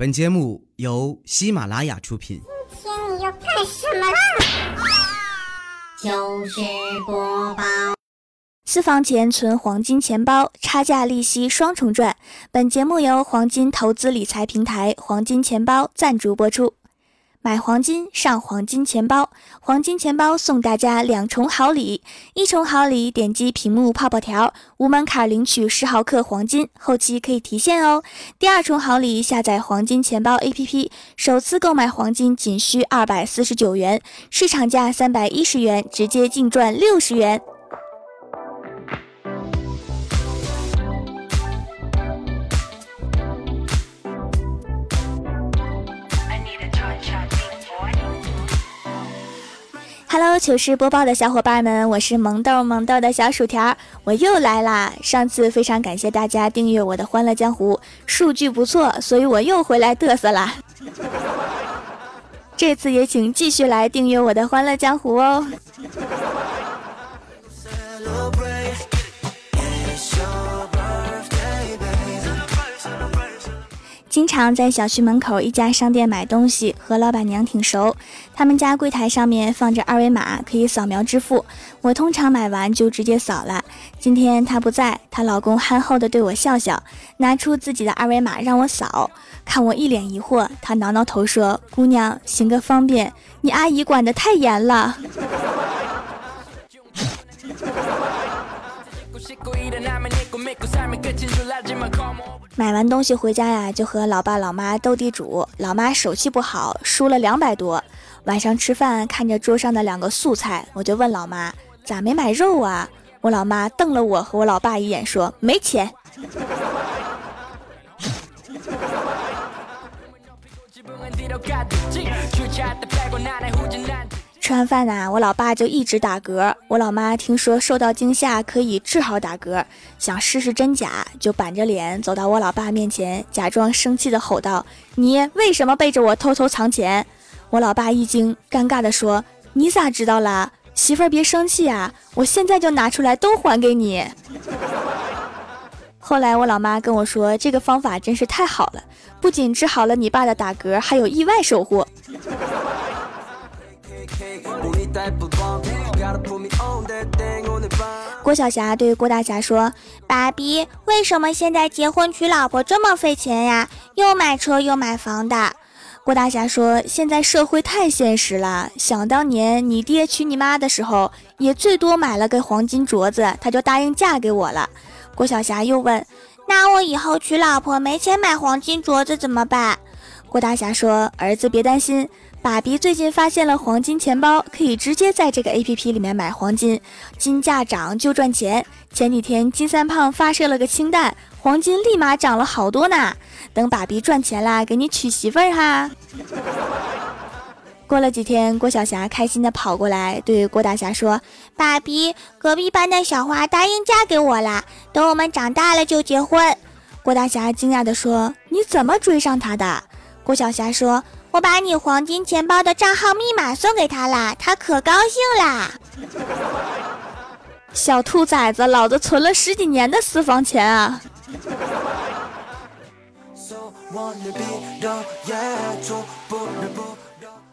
本节目由喜马拉雅出品。今天你要干什么了？糗事播报。私房钱存黄金钱包，差价利息双重赚。本节目由黄金投资理财平台黄金钱包赞助播出。买黄金上黄金钱包，黄金钱包送大家两重好礼。一重好礼，点击屏幕泡泡条，无门槛领取10毫克黄金，后期可以提现哦。第二重好礼，下载黄金钱包 APP， 首次购买黄金仅需249元，市场价310元，直接净赚60元。Hello， 糗事播报的小伙伴们，我是萌豆的小薯条，我又来啦！上次非常感谢大家订阅我的欢乐江湖，数据不错，所以我又回来嘚瑟啦。这次也请继续来订阅我的欢乐江湖哦。经常在小区门口一家商店买东西，和老板娘挺熟，他们家柜台上面放着二维码，可以扫描支付。我通常买完就直接扫了，今天她不在，她老公憨厚的对我笑笑，拿出自己的二维码让我扫，看我一脸疑惑，他挠挠头说：姑娘，行个方便，你阿姨管得太严了。买完东西回家呀，就和老爸老妈斗地主，老妈手气不好，输了200多。晚上吃饭，看着桌上的两个素菜，我就问老妈：咋没买肉啊？我老妈瞪了我和我老爸一眼说：没钱。吃完饭啊，我老爸就一直打嗝，我老妈听说受到惊吓可以治好打嗝，想试试真假，就板着脸走到我老爸面前，假装生气的吼道：你为什么背着我偷偷藏钱？我老爸一惊，尴尬的说：你咋知道啦？媳妇儿别生气啊，我现在就拿出来都还给你。后来我老妈跟我说，这个方法真是太好了，不仅治好了你爸的打嗝，还有意外收获。郭晓霞对郭大侠说：爸比，为什么现在结婚娶老婆这么费钱呀？又买车又买房的。郭大侠说：现在社会太现实了，想当年你爹娶你妈的时候，也最多买了个黄金镯子，他就答应嫁给我了。郭晓霞又问：那我以后娶老婆没钱买黄金镯子怎么办？郭大侠说：儿子别担心，爸比最近发现了黄金钱包，可以直接在这个 APP 里面买黄金，金价涨就赚钱。前几天金三胖发射了个氢弹，黄金立马涨了好多呢。等爸比赚钱啦，给你娶媳妇儿哈。过了几天，郭晓霞开心的跑过来对郭大侠说：爸比，隔壁班的小花答应嫁给我啦，等我们长大了就结婚。郭大侠惊讶的说：你怎么追上她的？郭晓霞说：我把你黄金钱包的账号密码送给他啦，他可高兴啦。小兔崽子，老子存了10几年的私房钱啊。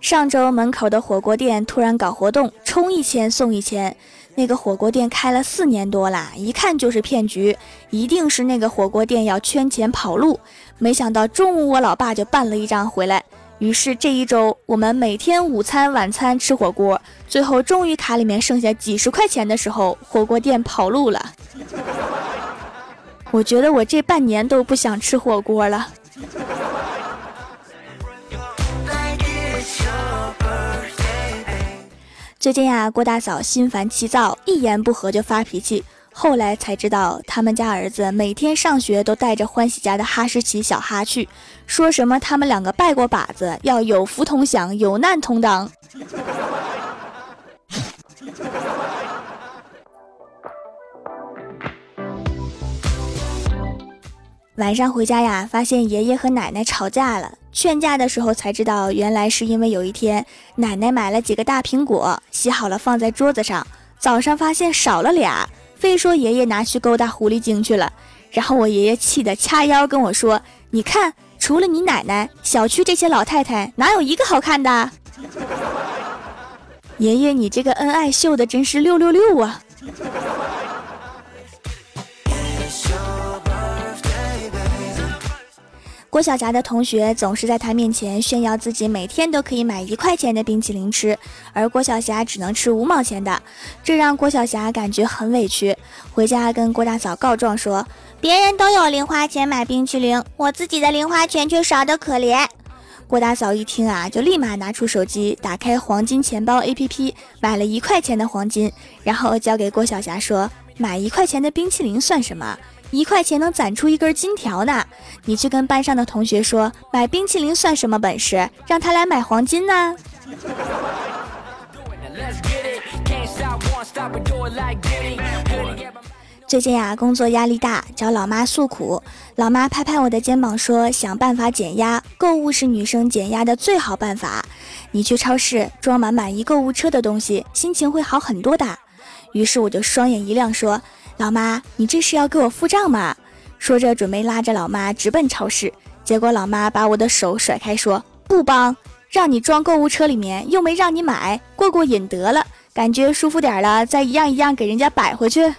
上周门口的火锅店突然搞活动，充1000送1000，那个火锅店开了4年多啦，一看就是骗局，一定是那个火锅店要圈钱跑路。没想到中午我老爸就办了一张回来，于是这一周我们每天午餐晚餐吃火锅，最后终于卡里面剩下几10块钱的时候，火锅店跑路了。我觉得我这半年都不想吃火锅了。最近啊，郭大嫂心烦气躁，一言不合就发脾气。后来才知道，他们家儿子每天上学都带着欢喜家的哈士奇小哈去，说什么他们两个拜过把子，要有福同享，有难同当。晚上回家呀，发现爷爷和奶奶吵架了。劝架的时候才知道，原来是因为有一天奶奶买了几个大苹果，洗好了放在桌子上，早上发现少了俩，非说爷爷拿去勾搭狐狸精去了。然后我爷爷气得掐腰跟我说：你看，除了你奶奶，小区这些老太太哪有一个好看的？爷爷，你这个恩爱秀的真是666啊！郭晓霞的同学总是在她面前炫耀自己每天都可以买1块钱的冰淇淋吃，而郭晓霞只能吃5毛钱的，这让郭晓霞感觉很委屈，回家跟郭大嫂告状说，别人都有零花钱买冰淇淋，我自己的零花钱却少得可怜。郭大嫂一听啊，就立马拿出手机，打开黄金钱包 APP， 买了1块钱的黄金，然后交给郭晓霞说，买1块钱的冰淇淋算什么？1块钱能攒出一根金条呢，你去跟班上的同学说，买冰淇淋算什么本事，让他来买黄金呢。最近啊，工作压力大，找老妈诉苦，老妈拍拍我的肩膀说，想办法减压，购物是女生减压的最好办法，你去超市装满满一购物车的东西，心情会好很多的。于是我就双眼一亮说，老妈，你这是要给我付账吗？说着准备拉着老妈直奔超市，结果老妈把我的手甩开说，不帮，让你装购物车里面，又没让你买，过过瘾得了，感觉舒服点了，再一样一样给人家摆回去。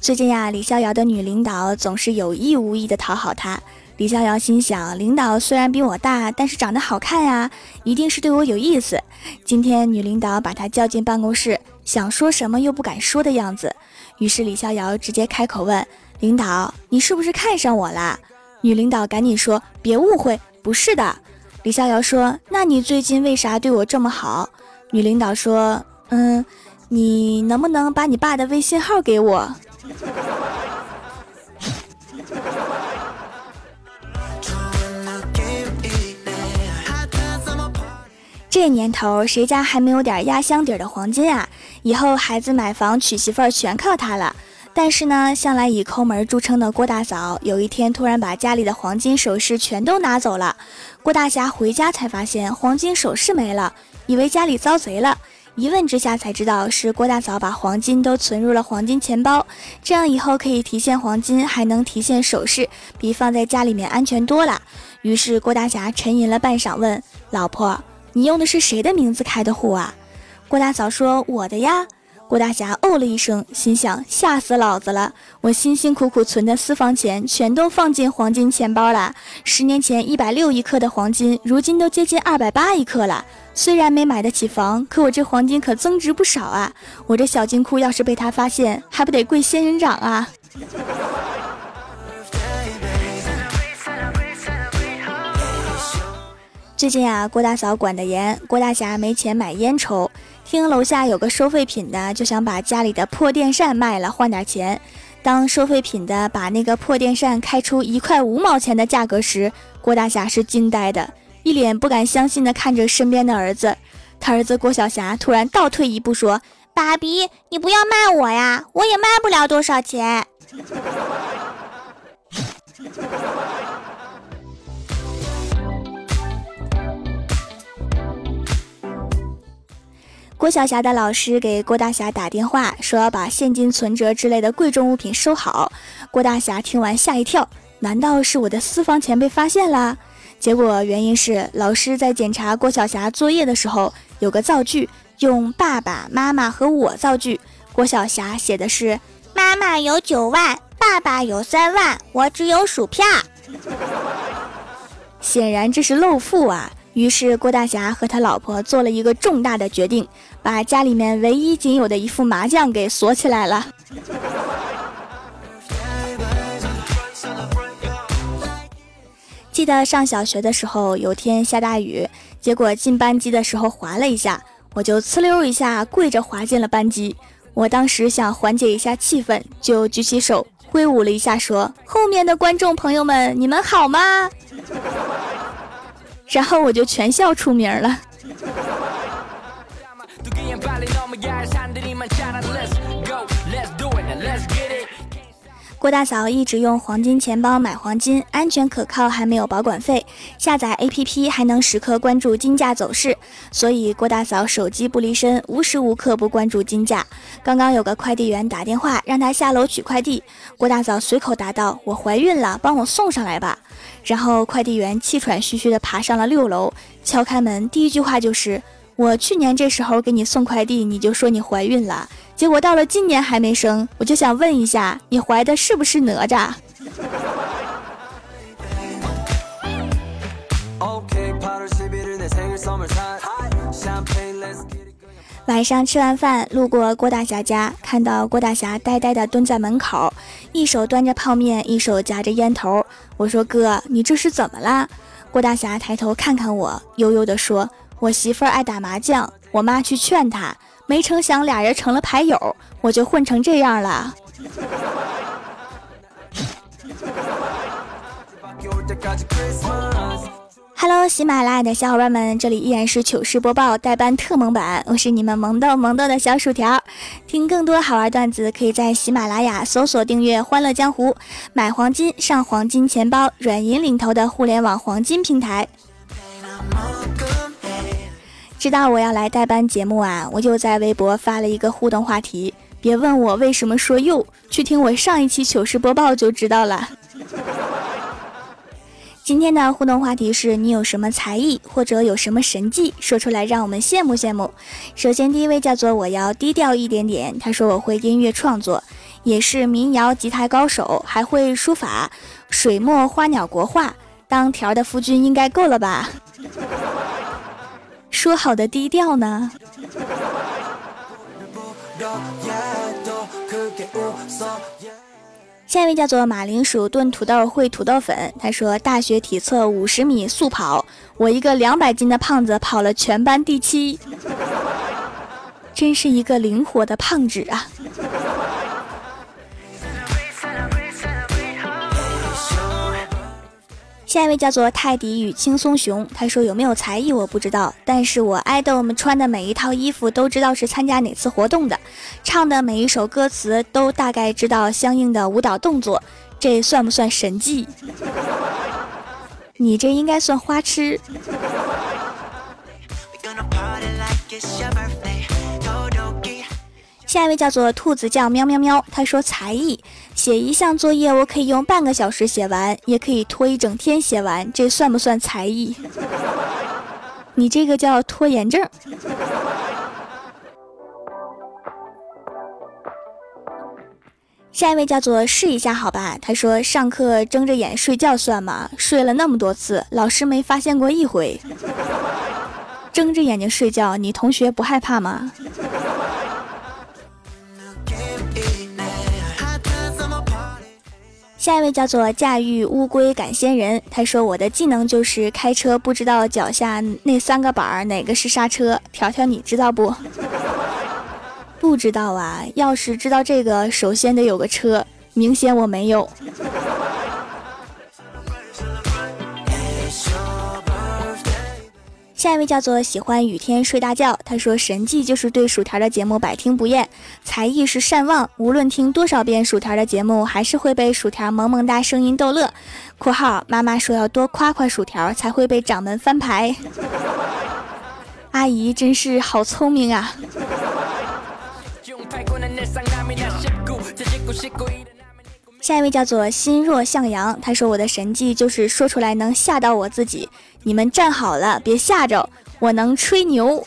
最近呀，李逍遥的女领导总是有意无意的讨好她。李逍遥心想，领导虽然比我大，但是长得好看呀，一定是对我有意思。今天女领导把他叫进办公室，想说什么又不敢说的样子，于是李逍遥直接开口问，领导，你是不是看上我了？女领导赶紧说，别误会，不是的。李逍遥说，那你最近为啥对我这么好？女领导说，你能不能把你爸的微信号给我？这年头谁家还没有点压箱底的黄金啊，以后孩子买房娶媳妇儿全靠他了。但是呢，向来以抠门著称的郭大嫂有一天突然把家里的黄金首饰全都拿走了。郭大侠回家才发现黄金首饰没了，以为家里遭贼了，一问之下才知道是郭大嫂把黄金都存入了黄金钱包，这样以后可以提现黄金，还能提现首饰，比放在家里面安全多了。于是郭大侠沉吟了半晌问，老婆，你用的是谁的名字开的户啊？郭大嫂说，我的呀。郭大侠哦了一声，心想，吓死老子了，我辛辛苦苦存的私房钱全都放进黄金钱包了。10年前160一克的黄金，如今都接近280一克了。虽然没买得起房，可我这黄金可增值不少啊，我这小金库要是被他发现，还不得跪仙人掌啊。最近啊，郭大嫂管得严，郭大侠没钱买烟抽，听楼下有个收废品的，就想把家里的破电扇卖了换点钱。当收废品的把那个破电扇开出1块5毛钱的价格时，郭大侠是惊呆的，一脸不敢相信的看着身边的儿子。他儿子郭晓霞突然倒退一步说，爸比，你不要卖我呀，我也卖不了多少钱。郭晓霞的老师给郭大侠打电话说要把现金、存折之类的贵重物品收好。郭大侠听完吓一跳，难道是我的私房钱被发现了？结果原因是老师在检查郭晓霞作业的时候，有个造句用爸爸、妈妈和我造句，郭晓霞写的是妈妈有9万，爸爸有3万，我只有薯片。显然这是漏付啊。于是郭大侠和他老婆做了一个重大的决定，把家里面唯一仅有的一副麻将给锁起来了。记得上小学的时候，有天下大雨，结果进班级的时候滑了一下，我就呲溜一下跪着滑进了班级。我当时想缓解一下气氛，就举起手挥舞了一下说，后面的观众朋友们，你们好吗？然后我就全校出名了。郭大嫂一直用黄金钱包买黄金，安全可靠，还没有保管费。下载 APP 还能时刻关注金价走势，所以郭大嫂手机不离身，无时无刻不关注金价。刚刚有个快递员打电话让她下楼取快递，郭大嫂随口答道：“我怀孕了，帮我送上来吧。”然后快递员气喘吁吁地爬上了6楼，敲开门，第一句话就是：“我去年这时候给你送快递，你就说你怀孕了，结果到了今年还没生，我就想问一下，你怀的是不是哪吒？”晚上吃完饭，路过郭大侠家，看到郭大侠呆呆地蹲在门口，一手端着泡面，一手夹着烟头。我说：“哥，你这是怎么啦？”郭大侠抬头看看我，悠悠地说：“我媳妇儿爱打麻将，我妈去劝她，没成想俩人成了牌友，我就混成这样了。”Hello， 喜马拉雅的小伙伴们，这里依然是糗事播报代班特萌版，我是你们萌豆萌豆的小薯条。听更多好玩段子，可以在喜马拉雅搜索订阅欢乐江湖，买黄金上黄金钱包，软银领头的互联网黄金平台。知道我要来代班节目啊，我就在微博发了一个互动话题，别问我为什么说又，去听我上一期糗事播报就知道了。今天的互动话题是，你有什么才艺或者有什么神技，说出来让我们羡慕羡慕。首先第一位叫做我要低调一点点，他说我会音乐创作，也是民谣吉他高手，还会书法、水墨、花鸟国画，当条的夫君应该够了吧？说好的低调呢？下一位叫做马铃薯炖土豆烩土豆粉，他说大学体测50米速跑，我一个200斤的胖子跑了全班第7，真是一个灵活的胖子啊。下一位叫做泰迪与轻松熊，他说有没有才艺我不知道，但是我爱豆们穿的每一套衣服都知道是参加哪次活动的，唱的每一首歌词都大概知道相应的舞蹈动作，这算不算神技？你这应该算花痴。下一位叫做兔子叫喵喵喵，他说才艺，写一项作业我可以用半个小时写完，也可以拖一整天写完，这算不算才艺？你这个叫拖延症。下一位叫做试一下好吧，他说上课睁着眼睡觉算吗？睡了那么多次，老师没发现过一回。睁着眼睛睡觉，你同学不害怕吗？下一位叫做驾驭乌龟赶仙人，他说我的技能就是开车不知道脚下那3个板哪个是刹车，条条你知道不？不知道啊，要是知道这个首先得有个车，明显我没有。下一位叫做喜欢雨天睡大觉，他说神技就是对薯条的节目百听不厌，才艺是善忘，无论听多少遍薯条的节目，还是会被薯条萌萌哒声音逗乐。括号妈妈说要多夸夸薯条才会被掌门翻牌。阿姨真是好聪明啊。下一位叫做心若向阳，他说我的神技就是说出来能吓到我自己，你们站好了别吓着，我能吹牛。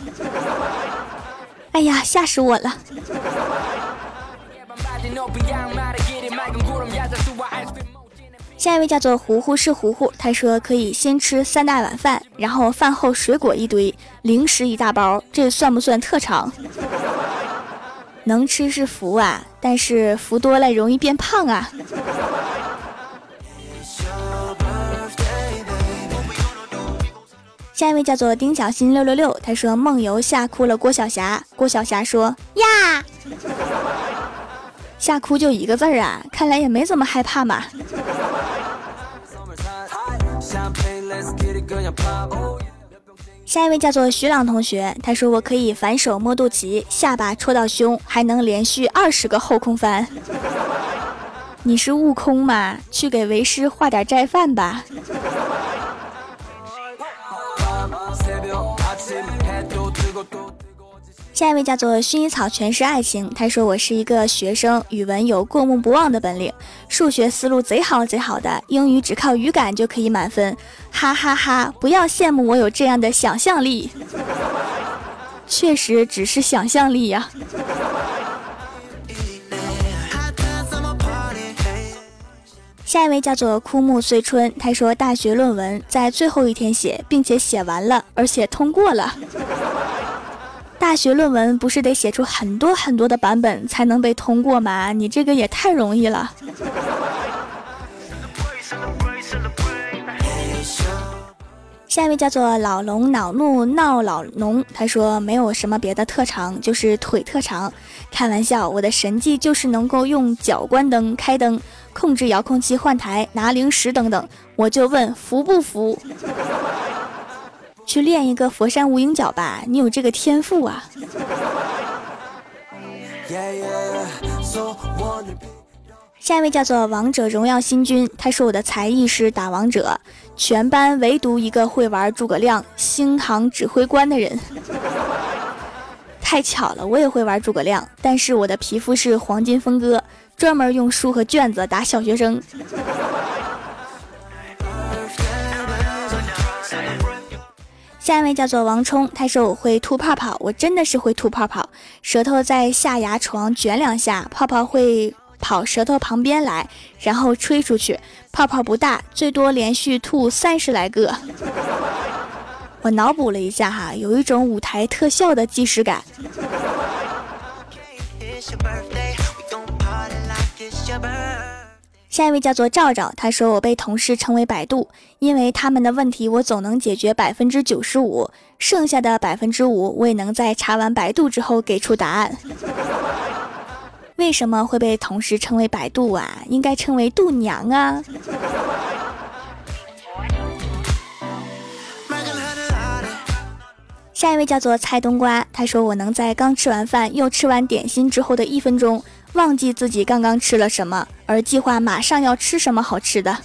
哎呀，吓死我了。下一位叫做糊糊是糊糊，他说可以先吃3大碗饭，然后饭后水果一堆，零食1大包，这算不算特长？能吃是福啊，但是福多了容易变胖啊。下一位叫做丁小新666，他说梦游吓哭了郭晓霞，郭晓霞说呀，吓哭就1个字啊，看来也没怎么害怕嘛。下一位叫做徐朗同学，他说我可以反手摸肚脐，下巴戳到胸，还能连续20个后空翻。你是悟空吗？去给为师画点斋饭吧。下一位叫做薰衣草全是爱情，他说我是一个学生，语文有过目不忘的本领，数学思路贼好贼好的，英语只靠语感就可以满分，哈哈哈！不要羡慕我有这样的想象力，确实只是想象力呀。下一位叫做枯木碎春，他说大学论文在最后一天写，并且写完了，而且通过了。大学论文不是得写出很多很多的版本才能被通过吗？你这个也太容易了。下一位叫做老龙恼怒闹老农，他说没有什么别的特长，就是腿特长。开玩笑，我的神技就是能够用脚关灯、开灯、控制遥控器换台、拿零食等等。我就问服不服？去练一个佛山无影脚吧，你有这个天赋啊。下一位叫做王者荣耀新君，他说我的才艺是打王者，全班唯独一个会玩诸葛亮星航指挥官的人。太巧了，我也会玩诸葛亮，但是我的皮肤是黄金分割，专门用书和卷子打小学生。下一位叫做王冲，他说我会吐泡泡，我真的是会吐泡泡，舌头在下牙床卷两下，泡泡会跑舌头旁边来，然后吹出去，泡泡不大，最多连续吐30来个。我脑补了一下哈，有一种舞台特效的即视感。下一位叫做赵赵，他说我被同事称为百度，因为他们的问题我总能解决95%，剩下的5%我也能在查完百度之后给出答案。为什么会被同事称为百度啊？应该称为度娘啊。下一位叫做菜冬瓜，他说我能在刚吃完饭又吃完点心之后的1分钟忘记自己刚刚吃了什么，而计划马上要吃什么好吃的。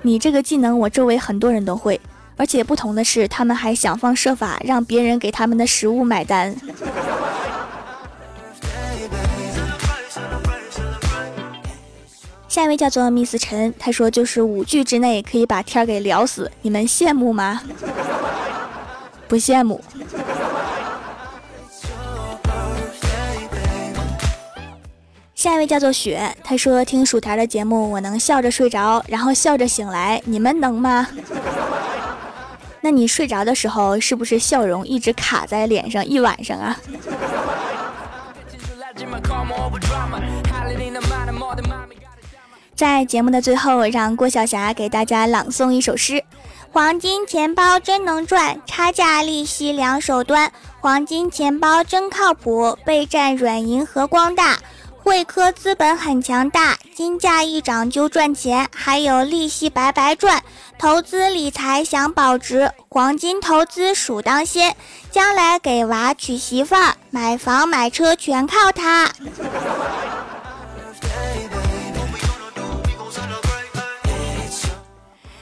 你这个技能我周围很多人都会，而且不同的是他们还想方设法让别人给他们的食物买单。下一位叫做 Miss 陈，他说就是5句之内可以把天给聊死，你们羡慕吗？不羡慕。下一位叫做雪，他说听薯条的节目我能笑着睡着，然后笑着醒来，你们能吗？那你睡着的时候是不是笑容一直卡在脸上一晚上啊？在节目的最后，让郭晓霞给大家朗诵一首诗。黄金钱包真能赚，差价利息两手端，黄金钱包真靠谱，备战软银和光大，汇科资本很强大，金价一涨就赚钱，还有利息白白赚，投资理财想保值，黄金投资数当先，将来给娃娶媳妇儿，买房买车全靠它。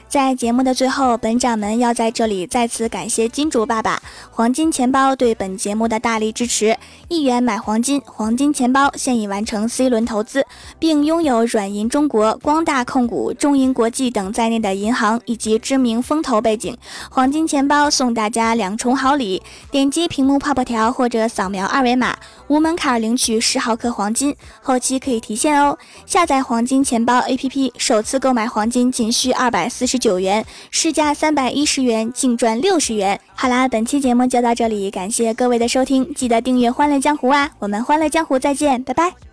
在节目的最后，本掌门要在这里再次感谢金主爸爸黄金钱包对本节目的大力支持。1元买黄金，黄金钱包现已完成 C 轮投资，并拥有软银中国、光大控股、中银国际等在内的银行以及知名风投背景。黄金钱包送大家2重好礼，点击屏幕泡泡条或者扫描二维码，无门槛领取10毫克黄金，后期可以提现哦。下载黄金钱包 APP， 首次购买黄金仅需249元，市价310元，净赚60元。好啦，本期节目就到这里，感谢各位的收听，记得订阅欢乐江湖啊，我们欢乐江湖再见，拜拜。